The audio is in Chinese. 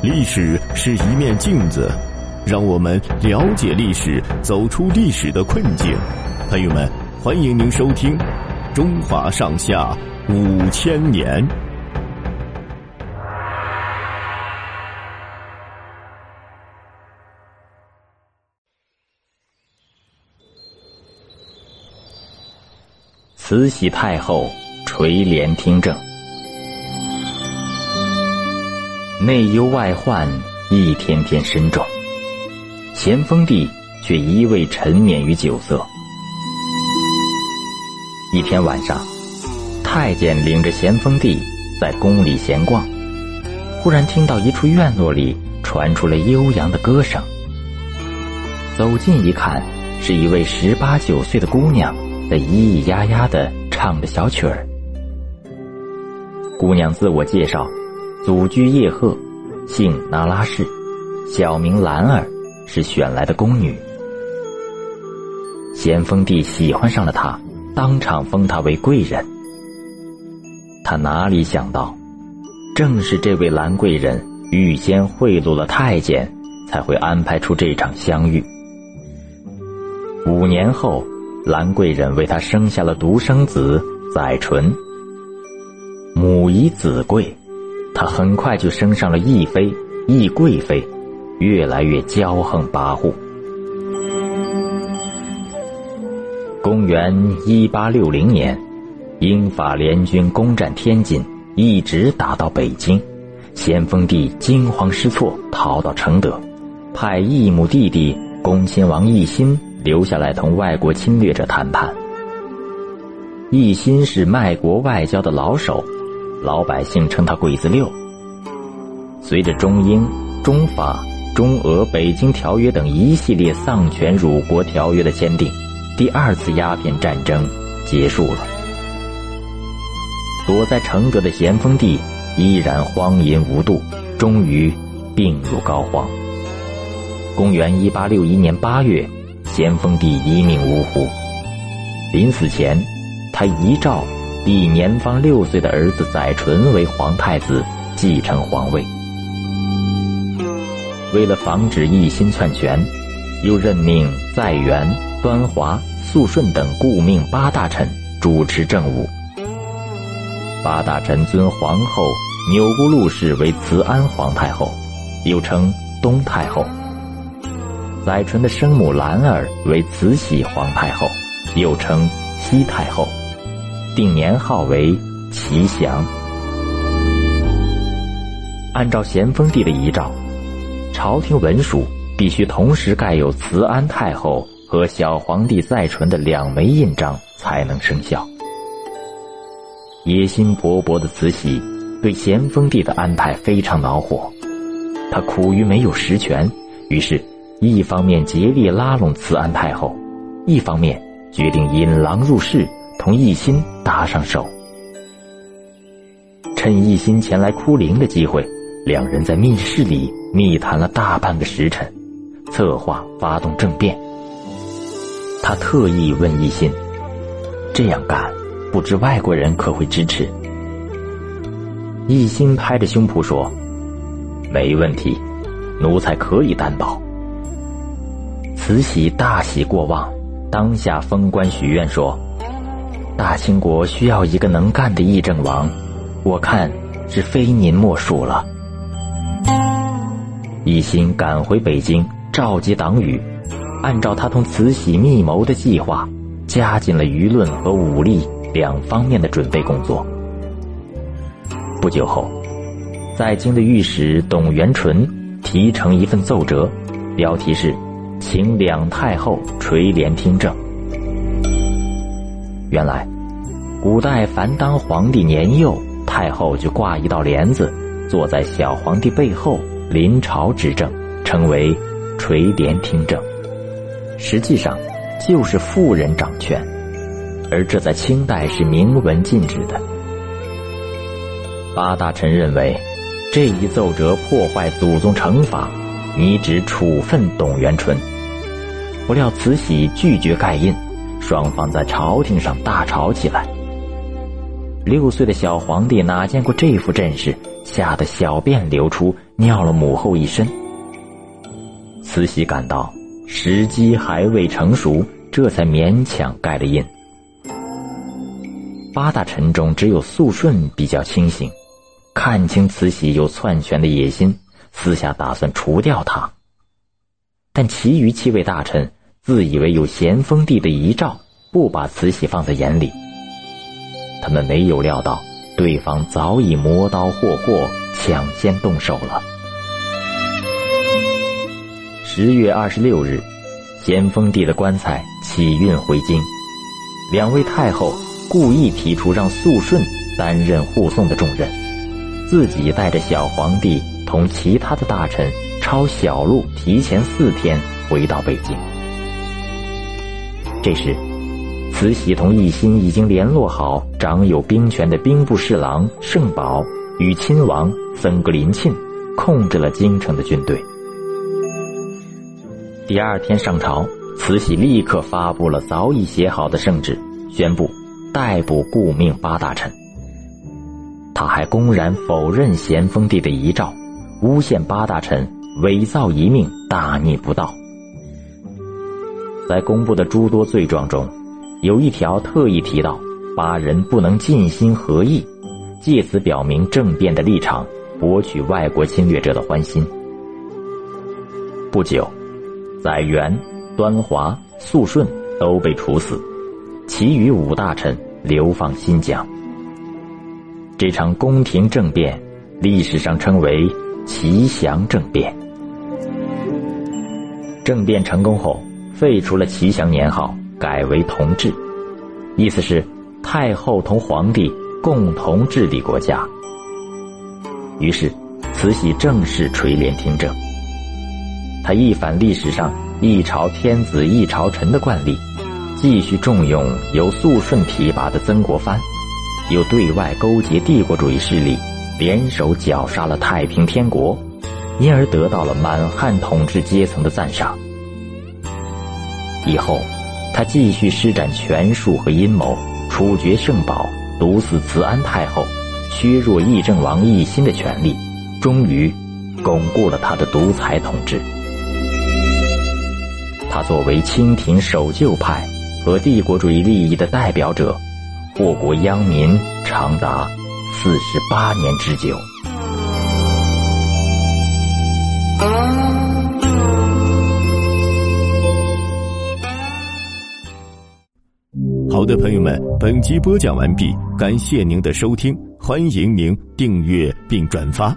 历史是一面镜子，让我们了解历史，走出历史的困境。朋友们，欢迎您收听《中华上下5000年》。慈禧太后垂帘听政，内忧外患一天天深重，咸丰帝却一味沉湎于酒色。一天晚上，太监领着咸丰帝在宫里闲逛，忽然听到一处院落里传出了悠扬的歌声。走近一看，是一位18、19岁的姑娘在咿咿呀呀地唱着小曲儿。姑娘自我介绍，祖居叶赫，姓那拉氏，小名兰儿，是选来的宫女。咸丰帝喜欢上了她，当场封她为贵人。他哪里想到，正是这位兰贵人预先贿赂了太监，才会安排出这场相遇。5年后，兰贵人为他生下了独生子载淳。母以子贵，他很快就升上了义妃、义贵妃，越来越骄横跋扈。公元1860年，英法联军攻占天津，一直打到北京，咸丰帝惊慌失措，逃到承德，派义母弟弟恭亲王奕欣留下来同外国侵略者谈判。奕欣是卖国外交的老手，老百姓称他鬼子六。随着中英、中法、中俄北京条约等一系列丧权辱国条约的签订，第2次鸦片战争结束了。躲在承德的咸丰帝依然荒淫无度，终于病入膏肓。公元1861年8月，咸丰帝一命呜呼。临死前，他遗诏立年方6岁的儿子载淳为皇太子，继承皇位。为了防止奕欣篡权，又任命载垣、端华、肃顺等顾命8大臣主持政务。8大臣尊皇后钮钴禄氏为慈安皇太后，又称东太后。载淳的生母兰儿为慈禧皇太后，又称西太后，定年号为祺祥。按照咸丰帝的遗诏，朝廷文书必须同时盖有慈安太后和小皇帝载淳的2枚印章才能生效。野心勃勃的慈禧对咸丰帝的安排非常恼火，她苦于没有实权，于是一方面竭力拉拢慈安太后，一方面决定引狼入室，同奕欣搭上手。趁奕欣前来哭灵的机会，两人在密室里密谈了大半个时辰，策划发动政变。他特意问奕欣，这样干不知外国人可会支持？奕欣拍着胸脯说，没问题，奴才可以担保。慈禧大喜过望，当下封官许愿说，大清国需要一个能干的议政王，我看是非您莫属了。奕欣赶回北京，召集党羽，按照他同慈禧密谋的计划，加紧了舆论和武力2方面的准备工作。不久后，在京的御史董元淳提呈一份奏折，标题是请2太后垂帘听政。原来，古代凡当皇帝年幼，太后就挂一道帘子，坐在小皇帝背后临朝执政，称为垂帘听政。实际上，就是妇人掌权，而这在清代是明文禁止的。8大臣认为，这一奏折破坏祖宗成法，拟旨处分董元淳。不料慈禧拒绝盖印，双方在朝廷上大吵起来。6岁的小皇帝哪见过这副阵势，吓得小便流出，尿了母后一身。慈禧感到时机还未成熟，这才勉强盖了印。8大臣中只有肃顺比较清醒，看清慈禧有篡权的野心，私下打算除掉他。但其余7位大臣自以为有咸丰帝的遗诏，不把慈禧放在眼里。他们没有料到对方早已磨刀霍霍，抢先动手了。10月26日，咸丰帝的棺材起运回京，2位太后故意提出让肃顺担任护送的重任，自己带着小皇帝同其他的大臣抄小路提前4天回到北京。这时慈禧同奕欣已经联络好掌有兵权的兵部侍郎盛保与亲王森格林沁，控制了京城的军队。第2天上朝，慈禧立刻发布了早已写好的圣旨，宣布逮捕顾命8大臣。他还公然否认咸丰帝的遗诏，诬陷8大臣伪造遗命，大逆不道。在公布的诸多罪状中，有一条特意提到8人不能尽心合意，借此表明政变的立场，博取外国侵略者的欢心。不久，载垣、端华、肃顺都被处死，其余5大臣流放新疆。这场宫廷政变历史上称为祺祥政变。政变成功后，废除了祺祥年号，改为同治，意思是太后同皇帝共同治理国家。于是慈禧正式垂帘听政，他一反历史上一朝天子一朝臣的惯例，继续重用由肃顺提拔的曾国藩，又对外勾结帝国主义势力，联手绞杀了太平天国，因而得到了满汉统治阶层的赞赏。以后他继续施展权术和阴谋，处决圣保，毒死慈安太后，削弱议政王奕欣的权力，终于巩固了他的独裁统治。他作为清廷守旧派和帝国主义利益的代表者，祸国殃民长达48年之久。好的，朋友们，本集播讲完毕，感谢您的收听，欢迎您订阅并转发。